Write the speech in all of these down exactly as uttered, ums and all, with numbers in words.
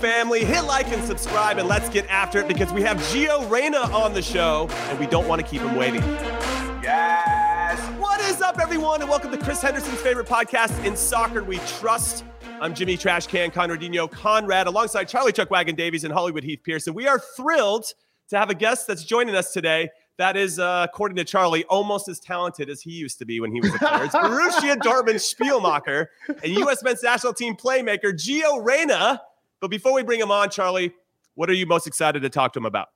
Family, hit like and subscribe, and let's get after it because we have Gio Reyna on the show and we don't want to keep him waiting. Yes! What is up, everyone, and welcome to Chris Henderson's favorite podcast, In Soccer We Trust. I'm Jimmy Trashcan Conradino Conrad alongside Charlie Chuckwagon Davies and Hollywood Heathe Pearce, and we are thrilled to have a guest that's joining us today that is, uh, according to Charlie, almost as talented as he used to be when he was a player. It's Borussia Dortmund Spielmacher and U S men's national team playmaker Gio Reyna. But before we bring him on, Charlie, what are you most excited to talk to him about?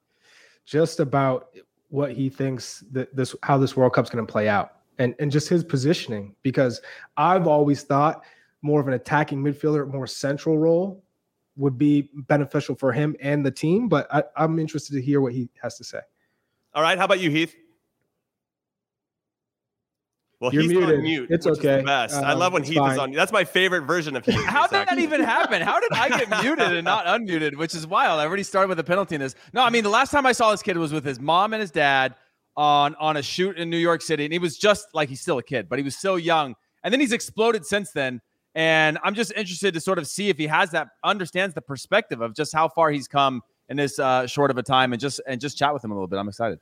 Just about what he thinks that this, how this World Cup's going to play out, and and just his positioning, because I've always thought more of an attacking midfielder, more central role would be beneficial for him and the team. But I, I'm interested to hear what he has to say. All right. How about you, Heath? Well, You're he's muted. on mute. It's okay. Is the best. Um, I love when Heath fine. is on. That's my favorite version of Heath. How did that even happen? How did I get muted and not unmuted? Which is wild. I already started with a penalty in this. No, I mean, the last time I saw this kid was with his mom and his dad on, on a shoot in New York City. And he was just like, he's still a kid, but he was so young. And then he's exploded since then. And I'm just interested to sort of see if he has that, understands the perspective of just how far he's come in this uh, short of a time, and just, and just chat with him a little bit. I'm excited.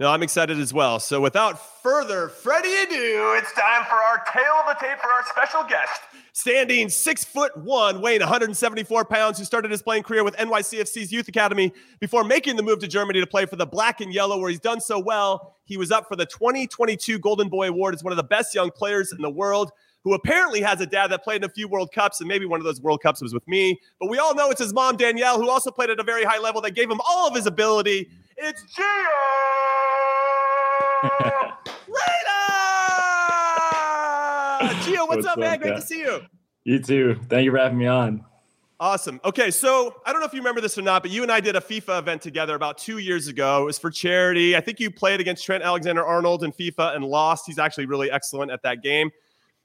No, I'm excited as well. So without further Freddy ado, it's time for our tail of the tape for our special guest. Standing six foot one, weighing one hundred seventy-four pounds, who started his playing career with N Y C F C's Youth Academy before making the move to Germany to play for the Black and Yellow, where he's done so well. He was up for the twenty twenty-two Golden Boy Award as one of the best young players in the world, who apparently has a dad that played in a few World Cups, and maybe one of those World Cups was with me. But we all know it's his mom, Danielle, who also played at a very high level that gave him all of his ability. It's Gio Reyna! Gio, what's, what's up, man? Up, Great guy? to see you. You too. Thank you for having me on. Awesome. Okay, so I don't know if you remember this or not, but you and I did a FIFA event together about two years ago. It was for charity. I think you played against Trent Alexander-Arnold in FIFA and lost. He's actually really excellent at that game.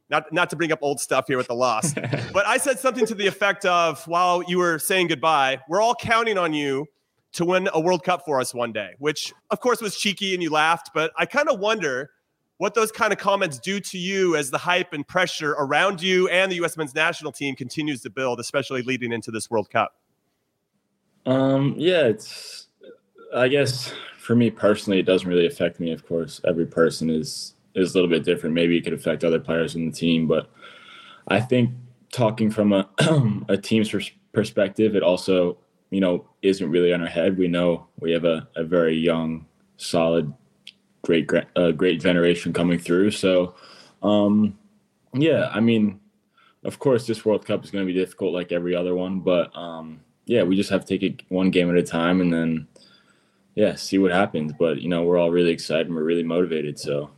Not, not to bring up old stuff here with the loss, but I said something to the effect of, while you were saying goodbye, we're all counting on you to win a World Cup for us one day, which of course was cheeky and you laughed, but I kind of wonder what those kind of comments do to you as the hype and pressure around you and the U S men's national team continues to build, especially leading into this World Cup. Um, yeah, it's, I guess for me personally, it doesn't really affect me. Of course, every person is is a little bit different. Maybe it could affect other players in the team, but I think talking from a, a team's perspective, it also, you know, isn't really on our head. We know we have a, a very young solid, great, uh, great generation coming through. So, um, yeah, I mean, of course, this World Cup is going to be difficult like every other one. But, um, yeah, we just have to take it one game at a time and then, yeah, see what happens. But, you know, we're all really excited and we're really motivated. So,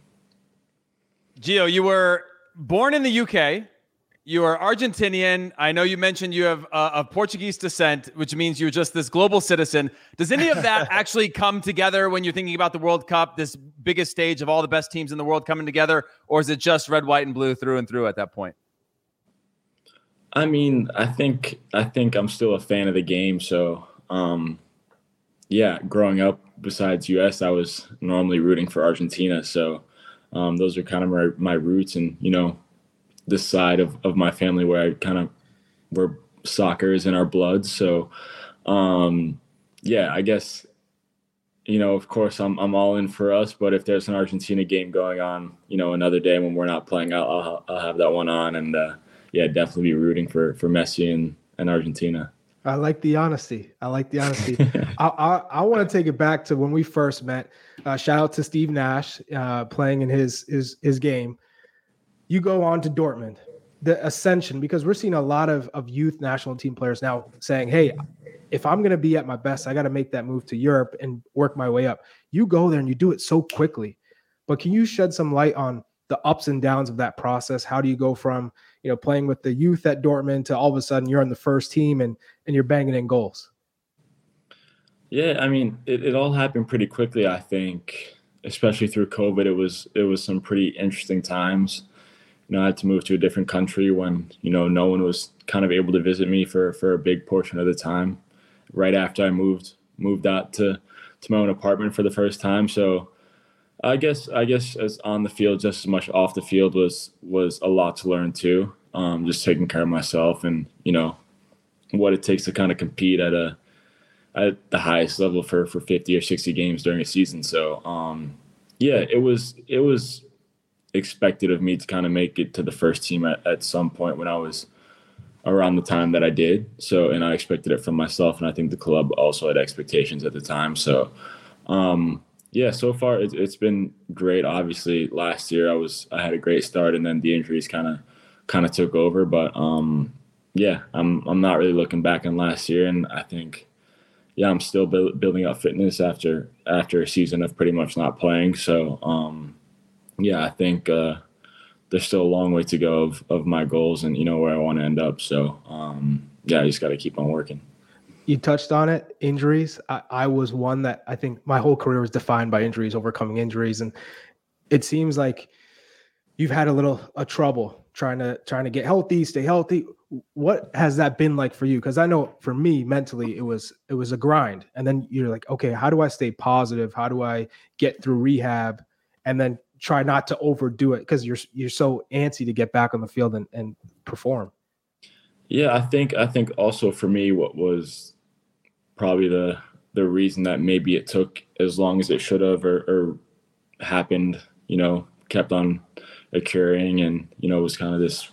Gio, you were born in the U K. You are Argentinian. I know you mentioned you have uh, of Portuguese descent, which means you're just this global citizen. Does any of that actually come together when you're thinking about the World Cup, this biggest stage of all the best teams in the world coming together, or is it just red, white, and blue through and through at that point? I mean, I think I think I'm still a fan of the game. So, um, yeah, growing up, besides U S, I was normally rooting for Argentina. So um, those are kind of my, my roots, and you know, this side of, of my family where I kind of where soccer is in our blood. So, um, yeah, I guess, you know, of course I'm, I'm all in for us, but if there's an Argentina game going on, you know, another day when we're not playing, I'll, I'll, I'll have that one on. And, uh, yeah, definitely be rooting for, for Messi and, and Argentina. I like the honesty. I like the honesty. I I, I want to take it back to when we first met. Uh, shout out to Steve Nash, uh, playing in his, his, his game. You go on to Dortmund, the ascension, because we're seeing a lot of, of youth national team players now saying, hey, if I'm going to be at my best, I got to make that move to Europe and work my way up. You go there and you do it so quickly. But can you shed some light on the ups and downs of that process? How do you go from, you know, playing with the youth at Dortmund to all of a sudden you're on the first team and, and you're banging in goals? Yeah, I mean, it, it all happened pretty quickly, I think, especially through COVID. It was it was some pretty interesting times. You know, I had to move to a different country when, you know, no one was kind of able to visit me for, for a big portion of the time. Right after I moved moved out to, to my own apartment for the first time. So I guess I guess as on the field, just as much off the field was was a lot to learn too. Um, just taking care of myself and, you know, what it takes to kind of compete at a at the highest level for, for fifty or sixty games during a season. So um, yeah, it was it was. expected of me to kind of make it to the first team at, at some point when I was around the time that I did. So, and I expected it from myself. And I think the club also had expectations at the time. So, um, yeah, so far it's, it's been great. Obviously last year I was, I had a great start and then the injuries kind of, kind of took over, but, um, yeah, I'm, I'm not really looking back on last year. And I think, yeah, I'm still build, building up fitness after, after a season of pretty much not playing. So, um, yeah, I think uh, there's still a long way to go of, of my goals and, you know, where I want to end up. So, um, yeah, I just got to keep on working. You touched on it, injuries. I, I was one that I think my whole career was defined by injuries, overcoming injuries. And it seems like you've had a little a trouble trying to trying to get healthy, stay healthy. What has that been like for you? Because I know for me, mentally, it was it was a grind. And then you're like, okay, how do I stay positive? How do I get through rehab? And then try not to overdo it because you're you're so antsy to get back on the field and, and perform. Yeah, I think I think also for me, what was probably the the reason that maybe it took as long as it should have or, or happened, you know, kept on occurring, and you know, it was kind of this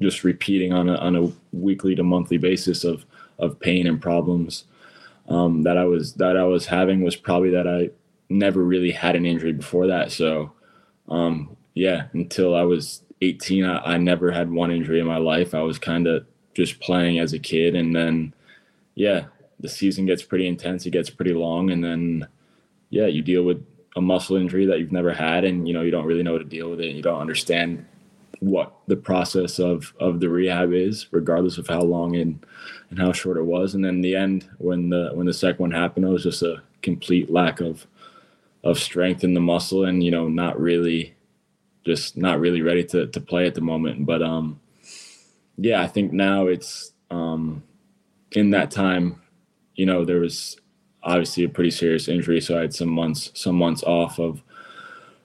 just repeating on a on a weekly to monthly basis of of pain and problems um, that I was that I was having was probably that I never really had an injury before that, so. Um, yeah, until I was eighteen, I, I never had one injury in my life. I was kind of just playing as a kid. And then, yeah, the season gets pretty intense. It gets pretty long. And then, yeah, you deal with a muscle injury that you've never had. And, you know, you don't really know how to deal with it. You don't understand what the process of, of the rehab is, regardless of how long and, and how short it was. And then in the end, when the, when the second one happened, it was just a complete lack of, of strength in the muscle and, you know, not really, just not really ready to, to play at the moment. But, um, yeah, I think now it's, um, in that time, you know, there was obviously a pretty serious injury. So I had some months, some months off of,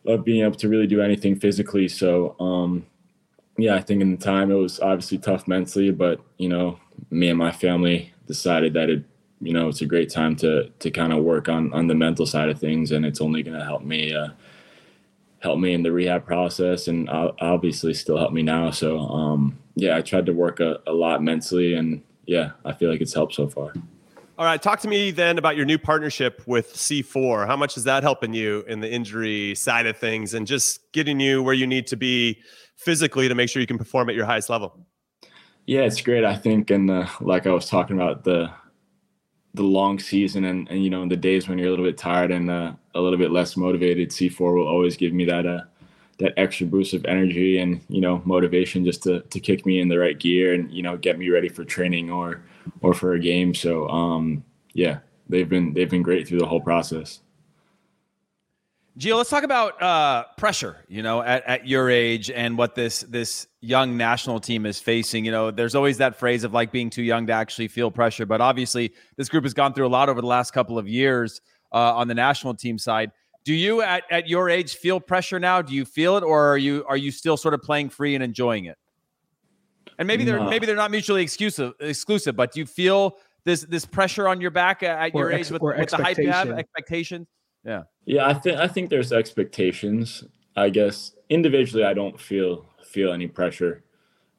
of being able to really do anything physically. So, um, yeah, I think in the time it was obviously tough mentally, but, you know, me and my family decided that it, you know, it's a great time to to kind of work on, on the mental side of things, and it's only going to help me uh, help me in the rehab process, and obviously still help me now. So, um, yeah, I tried to work a, a lot mentally, and yeah, I feel like it's helped so far. All right. Talk to me then about your new partnership with C four. How much is that helping you in the injury side of things and just getting you where you need to be physically to make sure you can perform at your highest level? Yeah, it's great. I think, and uh, like I was talking about, the the long season and, and you know, the days when you're a little bit tired and uh, a little bit less motivated, C four will always give me that uh, that extra boost of energy and, you know, motivation just to to kick me in the right gear and, you know, get me ready for training or or for a game. So, um, yeah, they've been they've been great through the whole process. Gio, let's talk about uh, pressure, you know, at, at your age and what this this young national team is facing. You know, there's always that phrase of like being too young to actually feel pressure. But obviously, this group has gone through a lot over the last couple of years uh, on the national team side. Do you at, at your age feel pressure now? Do you feel it, or are you are you still sort of playing free and enjoying it? And maybe they're no. maybe they're not mutually exclusive, exclusive, but do you feel this this pressure on your back at or your ex- age with, with the hype you have, expectations? Yeah. Yeah, I think I think there's expectations. I guess individually I don't feel feel any pressure.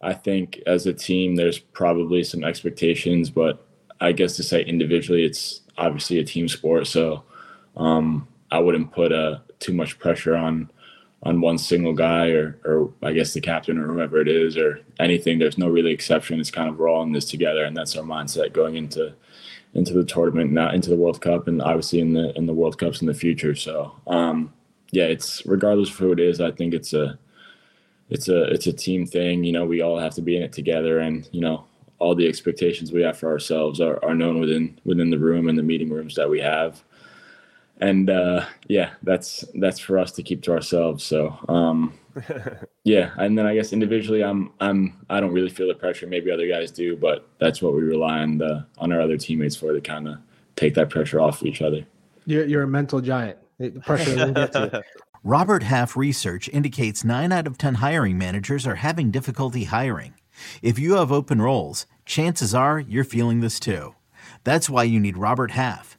I think as a team there's probably some expectations, but I guess to say individually it's obviously a team sport, so um, I wouldn't put uh, too much pressure on on one single guy or or I guess the captain or whoever it is or anything. There's no really exception. It's kind of we're all in this together, and that's our mindset going into into the tournament, not into the World Cup, and obviously in the in the World Cups in the future. So um, yeah, it's regardless of who it is, I think it's a it's a it's a team thing. You know, we all have to be in it together, and you know, all the expectations we have for ourselves are, are known within within the room and the meeting rooms that we have. And uh, yeah, that's that's for us to keep to ourselves. So um, yeah, and then I guess individually, I'm I'm I don't really feel the pressure. Maybe other guys do, but that's what we rely on the, on our other teammates for, to kind of take that pressure off of each other. You're you're a mental giant. It, pressure doesn't get to you. Robert Half research indicates nine out of ten hiring managers are having difficulty hiring. If you have open roles, chances are you're feeling this too. That's why you need Robert Half.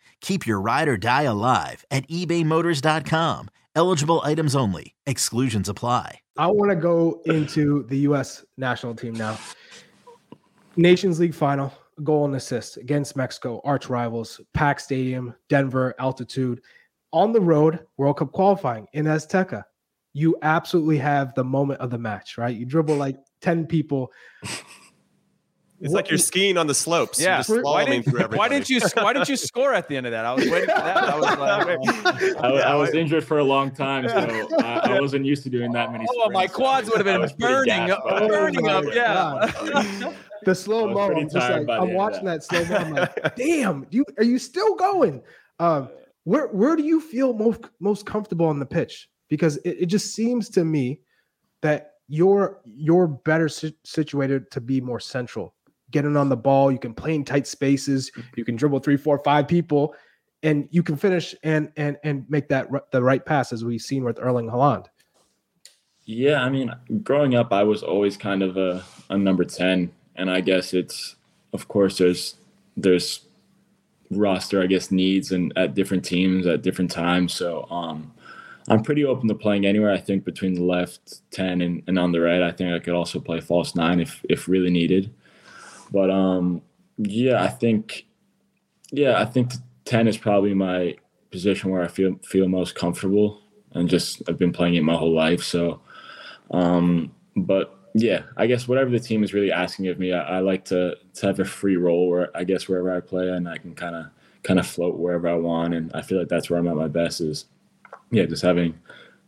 Keep your ride or die alive at ebay motors dot com. Eligible items only. Exclusions apply. I want to go into the U S national team now. Nations League final, goal and assist against Mexico, arch rivals, packed stadium, Denver, altitude. On the road, World Cup qualifying in Azteca. You absolutely have the moment of the match, right? You dribble like ten people. It's what? Like you're skiing on the slopes. Yeah. Just why, didn't, why didn't you? Why didn't you score at the end of that? I was waiting for that. I was, like, I, I was injured for a long time, so I, I wasn't used to doing that many. Oh, sprints. My quads would have been burning up, burning up. Yeah. God. The slow mo. I'm, just like, I'm watching that, that slow mo. I'm like, damn. You are you still going? Um, where where do you feel most most comfortable on the pitch? Because it, it just seems to me that you're you're better situated to be more central. Getting on the ball, you can play in tight spaces, you can dribble three, four, five people, and you can finish and and and make that r- the right pass, as we've seen with Erling Haaland. Yeah, I mean, growing up, I was always kind of a, a number ten, and I guess it's, of course, there's there's roster, I guess, needs and at different teams at different times. So um, I'm pretty open to playing anywhere. I think between the left ten and, and on the right, I think I could also play false nine if if really needed. But um, yeah, I think, yeah, I think ten is probably my position where I feel feel most comfortable, and just I've been playing it my whole life. So, um, but yeah, I guess whatever the team is really asking of me, I, I like to, to have a free role where I guess wherever I play and I can kind of kind of float wherever I want. And I feel like that's where I'm at my best is, yeah, just having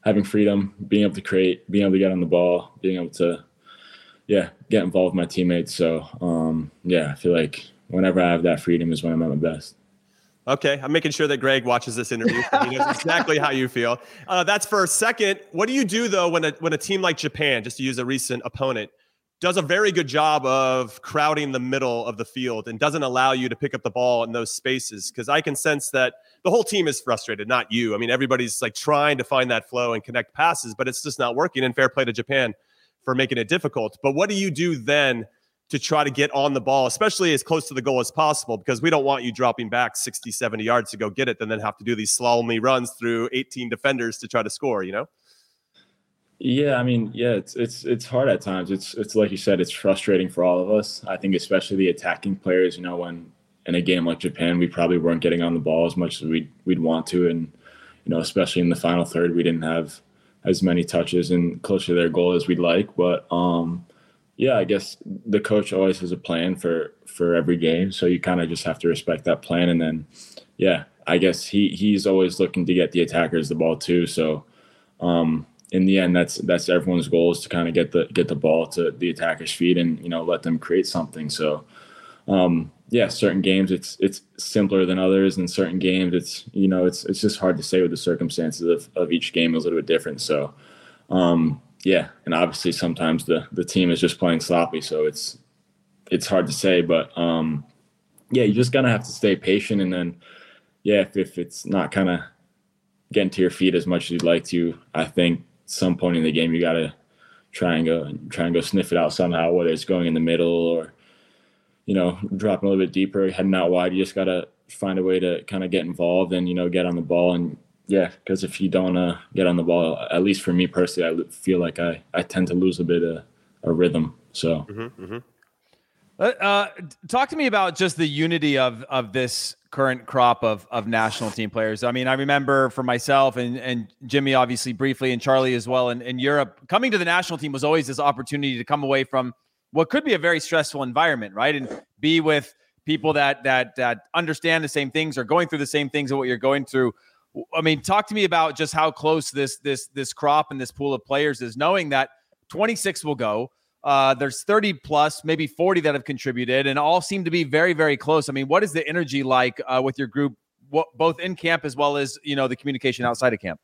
having freedom, being able to create, being able to get on the ball, being able to, yeah, get involved with my teammates. So, um, yeah, I feel like whenever I have that freedom is when I'm at my best. Okay, I'm making sure that Greg watches this interview. He knows exactly how you feel. Uh, that's first. Second, what do you do, though, when a, when a team like Japan, just to use a recent opponent, does a very good job of crowding the middle of the field and doesn't allow you to pick up the ball in those spaces? Because I can sense that the whole team is frustrated, not you. I mean, everybody's like trying to find that flow and connect passes, but it's just not working. And fair play to Japan for making it difficult. But what do you do then to try to get on the ball, especially as close to the goal as possible, because we don't want you dropping back sixty, seventy yards to go get it and then have to do these slalomy runs through eighteen defenders to try to score, you know? Yeah, I mean, yeah, it's it's it's hard at times. It's it's like you said, it's frustrating for all of us. I think especially the attacking players, you know, when in a game like Japan, we probably weren't getting on the ball as much as we'd, we'd want to. And, you know, especially in the final third, we didn't have as many touches and close to their goal as we'd like. But, um, yeah, I guess the coach always has a plan for, for every game. So you kind of just have to respect that plan. And then, yeah, I guess he, he's always looking to get the attackers the ball too. So um, in the end, that's that's everyone's goal is to kind of get the get the ball to the attackers' feet and, you know, let them create something. So, um, yeah, certain games it's it's simpler than others. And certain games it's, you know, it's it's just hard to say with the circumstances of, of each game is a little bit different. So, um yeah, and obviously sometimes the, the team is just playing sloppy, so it's it's hard to say. But, um, yeah, you're just going to have to stay patient. And then, yeah, if, if it's not kind of getting to your feet as much as you'd like to, I think at some point in the game you got to try and go try and go sniff it out somehow, whether it's going in the middle or, you know, dropping a little bit deeper, heading out wide. You just got to find a way to kind of get involved and, you know, get on the ball and, yeah, because if you don't uh, get on the ball, at least for me personally, I feel like I, I tend to lose a bit of a rhythm. So, mm-hmm, mm-hmm. Uh, talk to me about just the unity of of this current crop of of national team players. I mean, I remember for myself and and Jimmy, obviously briefly, and Charlie as well, in, in Europe, coming to the national team was always this opportunity to come away from what could be a very stressful environment, right, and be with people that that that understand the same things or going through the same things of what you're going through. I mean, talk to me about just how close this this this crop and this pool of players is, knowing that twenty-six will go. Uh, there's thirty plus, maybe forty that have contributed, and all seem to be very, very close. I mean, what is the energy like uh, with your group, what, both in camp as well as, you know, the communication outside of camp?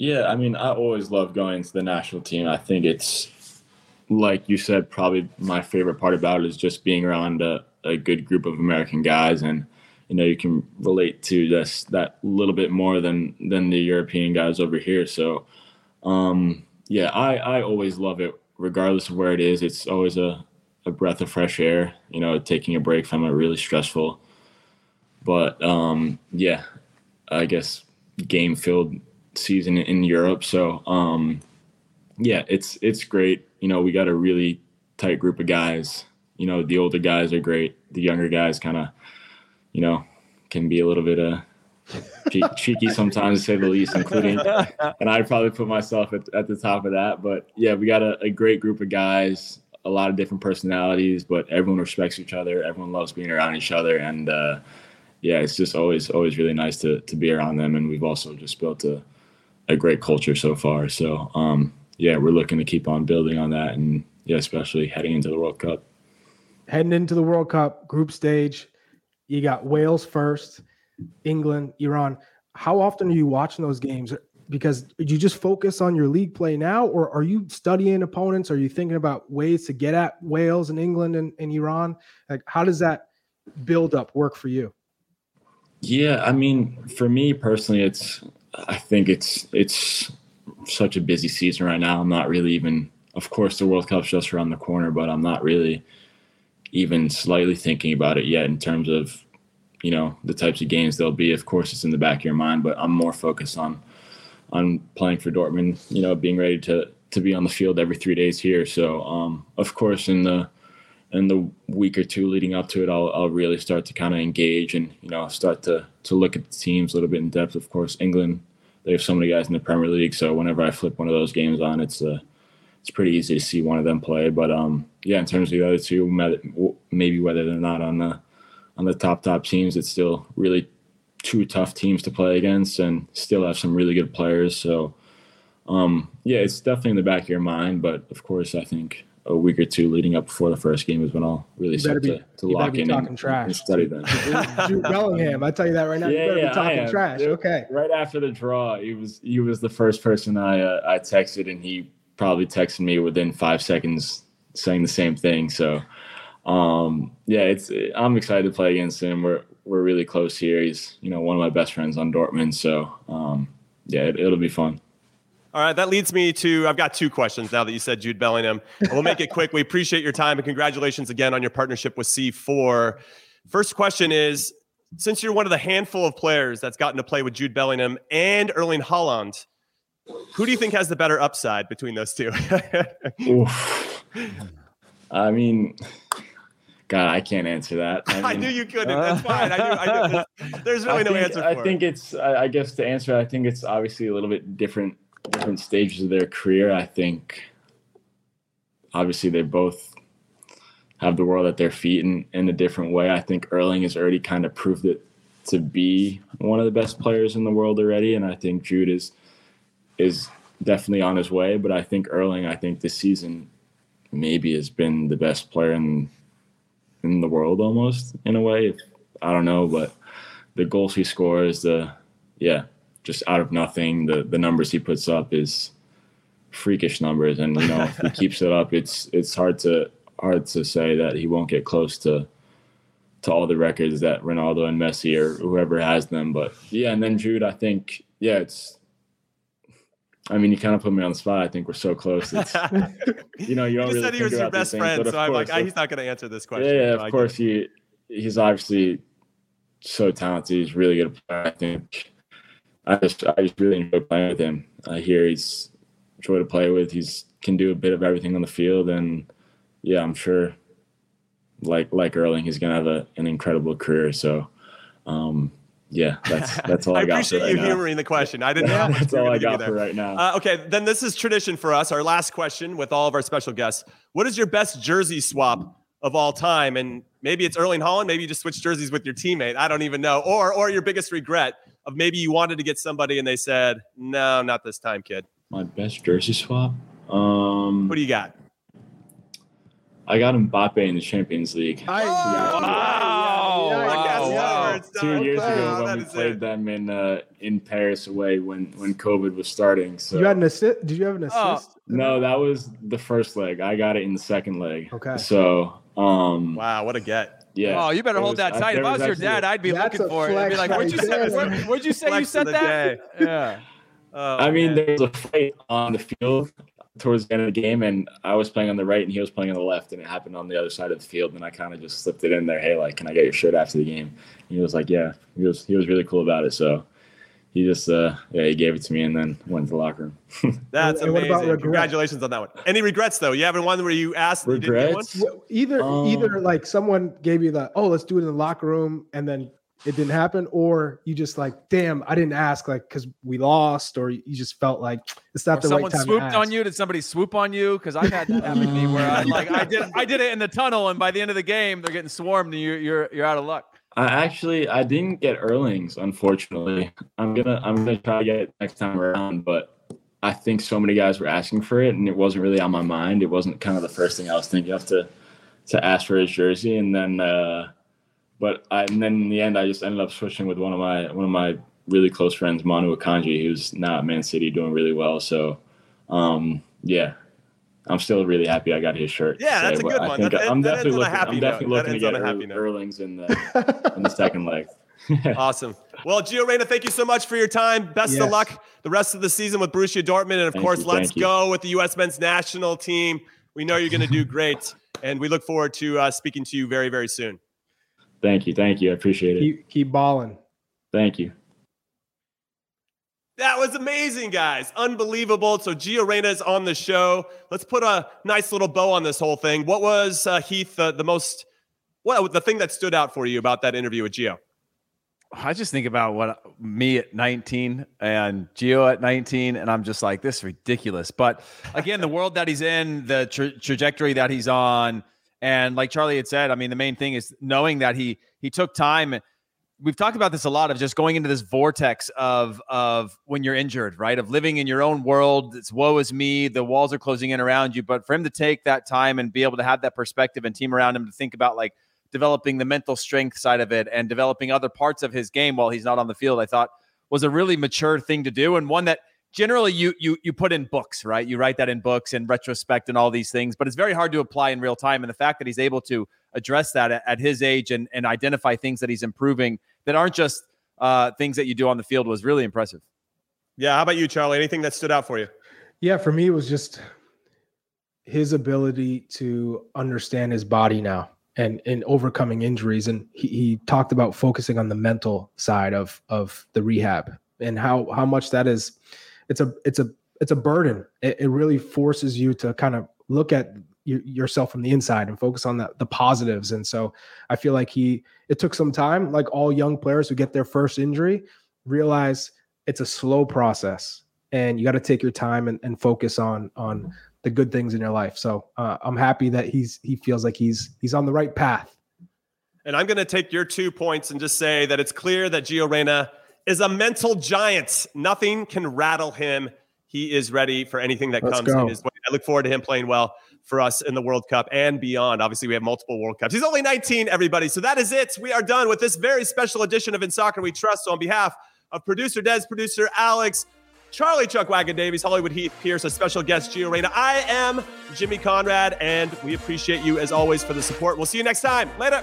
Yeah, I mean, I always love going to the national team. I think it's, like you said, probably my favorite part about it is just being around a, a good group of American guys and, you know, you can relate to this that little bit more than than the European guys over here. So, um, yeah, I, I always love it, regardless of where it is. It's always a, a breath of fresh air, you know, taking a break from it really stressful. But, um, yeah, I guess game-filled season in Europe. So, um, yeah, it's it's great. You know, we got a really tight group of guys. You know, the older guys are great. The younger guys kind of, you know, can be a little bit uh, cheeky sometimes, to say the least, including, and I'd probably put myself at, at the top of that. But, yeah, we got a, a great group of guys, a lot of different personalities, but everyone respects each other. Everyone loves being around each other. And, uh, yeah, it's just always always really nice to, to be around them. And we've also just built a, a great culture so far. So, um, yeah, we're looking to keep on building on that. And, yeah, especially heading into the World Cup. Heading into the World Cup, group stage. You got Wales first, England, Iran. How often are you watching those games? Because do you just focus on your league play now, or are you studying opponents? Are you thinking about ways to get at Wales and England and, and Iran? Like, how does that build up work for you? Yeah, I mean, for me personally, it's I think it's it's such a busy season right now. I'm not really even, of course, the World Cup's just around the corner, but I'm not really even slightly thinking about it yet in terms of, you know, the types of games there'll be. Of course, it's in the back of your mind, but I'm more focused on on playing for Dortmund, you know, being ready to to be on the field every three days here. So, um, of course, in the in the week or two leading up to it, I'll, I'll really start to kind of engage and, you know, start to, to look at the teams a little bit in depth. Of course, England, they have so many guys in the Premier League, so whenever I flip one of those games on, it's a it's pretty easy to see one of them play. But um, yeah, in terms of the other two, maybe whether they're not on the on the top top teams, it's still really two tough teams to play against, and still have some really good players. So um, yeah, it's definitely in the back of your mind. But of course, I think a week or two leading up before the first game is when I'll really start be, to, to lock be in and, and study them. Jude Bellingham, I tell you that right now. Yeah, you better yeah, be talking trash. Okay. Right after the draw, he was he was the first person I uh, I texted, and he probably texted me within five seconds saying the same thing. So um, yeah, it's I'm excited to play against him. We're we're really close here. He's you know one of my best friends on Dortmund. So um, yeah, it, it'll be fun. All right, that leads me to, I've got two questions now that you said Jude Bellingham. We'll make it quick. We appreciate your time, and congratulations again on your partnership with C four. First question is, since you're one of the handful of players that's gotten to play with Jude Bellingham and Erling Haaland, who do you think has the better upside between those two? I mean... God, I can't answer that. I, mean, I knew you couldn't. That's fine. I knew, I knew there's, there's really I no think, answer for it. I think it's, I, I guess to answer, I think it's obviously a little bit different different stages of their career. I think obviously they both have the world at their feet in, in a different way. I think Erling has already kind of proved it to be one of the best players in the world already. And I think Jude is, is definitely on his way. But I think Erling, I think this season maybe has been the best player in in the world almost in a way. I don't know, but the goals he scores, the, yeah, just out of nothing, the, the numbers he puts up is freakish numbers. And, you know, if he keeps it up, it's, it's hard to, hard to say that he won't get close to, to all the records that Ronaldo and Messi or whoever has them. But yeah. And then Jude, I think, yeah, it's, I mean, you kind of put me on the spot. I think we're so close. It's, you know, you don't you just really said he was your best friend, things, so I'm course, like, he's not going to answer this question. Yeah, yeah of I course. He, he's obviously so talented. He's really good player. I think I just, I just really enjoy playing with him. I hear he's a joy to play with. He's can do a bit of everything on the field, and yeah, I'm sure, like like Erling, he's going to have a, an incredible career. So. um Yeah, that's that's all I, I got for right now. I appreciate you humoring the question. I didn't know how much that's all I got for right now. Uh, okay, then this is tradition for us. Our last question with all of our special guests. What is your best jersey swap of all time? And maybe it's Erling Haaland. Maybe you just switched jerseys with your teammate. I don't even know. Or or your biggest regret of maybe you wanted to get somebody and they said, no, not this time, kid. My best jersey swap? Um, what do you got? I got Mbappe in the Champions League. I, oh, yeah. Wow. Yeah, yeah, yeah. Two years okay. ago when oh, we played it. them in uh, in Paris away when, when COVID was starting. So you had an assist? Did you have an assist? Oh. No, that was the first leg. I got it in the second leg. Okay. So um, wow, what a get! Yeah. Oh, you better hold was, that tight. I, if I was, was your dad, a, I'd be looking for it. I'd be like, where'd you say? Where, where'd you say you said that? Yeah. Oh, I mean, man. There was a fight on the field towards the end of the game, and I was playing on the right, and he was playing on the left, and it happened on the other side of the field, and I kind of just slipped it in there. Hey, like, can I get your shirt after the game? And he was like, yeah. He was he was really cool about it. So he just uh, yeah, he gave it to me, and then went to the locker room. That's and amazing. What about Congratulations on that one. Any regrets though? You have one where you asked regrets? You one? Either um, either like someone gave you the oh let's do it in the locker room, and then it didn't happen, or you just like, damn, I didn't ask, like, because we lost, or you just felt like it's not or the right time. Someone swooped on you. Did somebody swoop on you? Because I've had that happen to me where I like I did I did it in the tunnel, and by the end of the game, they're getting swarmed, and you're you're you're out of luck. I actually I didn't get Erling's, unfortunately. I'm gonna I'm gonna try to get it next time around, but I think so many guys were asking for it, and it wasn't really on my mind. It wasn't kind of the first thing I was thinking of to to ask for his jersey, and then. uh But I, and then in the end, I just ended up switching with one of my one of my really close friends, Manu Akanji, who's now at Man City, doing really well. So, um, yeah, I'm still really happy I got his shirt. Yeah, today, that's a good I one. Think that, I'm that definitely looking, I'm definitely looking to get Erling's in the in the second leg. Awesome. Well, Gio Reyna, thank you so much for your time. Best yes. of luck the rest of the season with Borussia Dortmund, and of thank course, you, let's go you. with the U S Men's National Team. We know you're going to do great, and we look forward to uh, speaking to you very, very soon. Thank you. Thank you. I appreciate it. Keep, keep balling. Thank you. That was amazing, guys. Unbelievable. So Gio Reyna is on the show. Let's put a nice little bow on this whole thing. What was, uh, Heath, uh, the most, well, the thing that stood out for you about that interview with Gio? I just think about what me at nineteen and Gio at nineteen, and I'm just like, this is ridiculous. But again, the world that he's in, the tra- trajectory that he's on, and like Charlie had said, I mean, the main thing is knowing that he he took time. We've talked about this a lot, of just going into this vortex of of when you're injured, right? Of living in your own world. It's woe is me. The walls are closing in around you. But for him to take that time and be able to have that perspective and team around him to think about like developing the mental strength side of it and developing other parts of his game while he's not on the field, I thought was a really mature thing to do, and one that generally you you you put in books, right? You write that in books and retrospect and all these things, but it's very hard to apply in real time. And the fact that he's able to address that at his age and, and identify things that he's improving that aren't just uh, things that you do on the field was really impressive. Yeah. How about you, Charlie? Anything that stood out for you? Yeah. For me, it was just his ability to understand his body now and, and overcoming injuries. And he, he talked about focusing on the mental side of, of the rehab and how, how much that is. It's a, it's a, it's a burden. It, it really forces you to kind of look at yourself from the inside and focus on the, the positives. And so I feel like he, it took some time, like all young players who get their first injury, realize it's a slow process and you got to take your time and, and focus on, on the good things in your life. So uh, I'm happy that he's, he feels like he's, he's on the right path. And I'm going to take your two points and just say that it's clear that Gio Reyna is a mental giant. Nothing can rattle him. He is ready for anything that Let's comes go. in his way. I look forward to him playing well for us in the World Cup and beyond. Obviously, we have multiple World Cups. He's only nineteen, everybody. So that is it. We are done with this very special edition of In Soccer We Trust. So on behalf of producer Des, producer Alex, Charlie Chuck Wagon Davies, Hollywood Heathe Pearce, a special guest, Gio Reyna. I am Jimmy Conrad, and we appreciate you, as always, for the support. We'll see you next time. Later.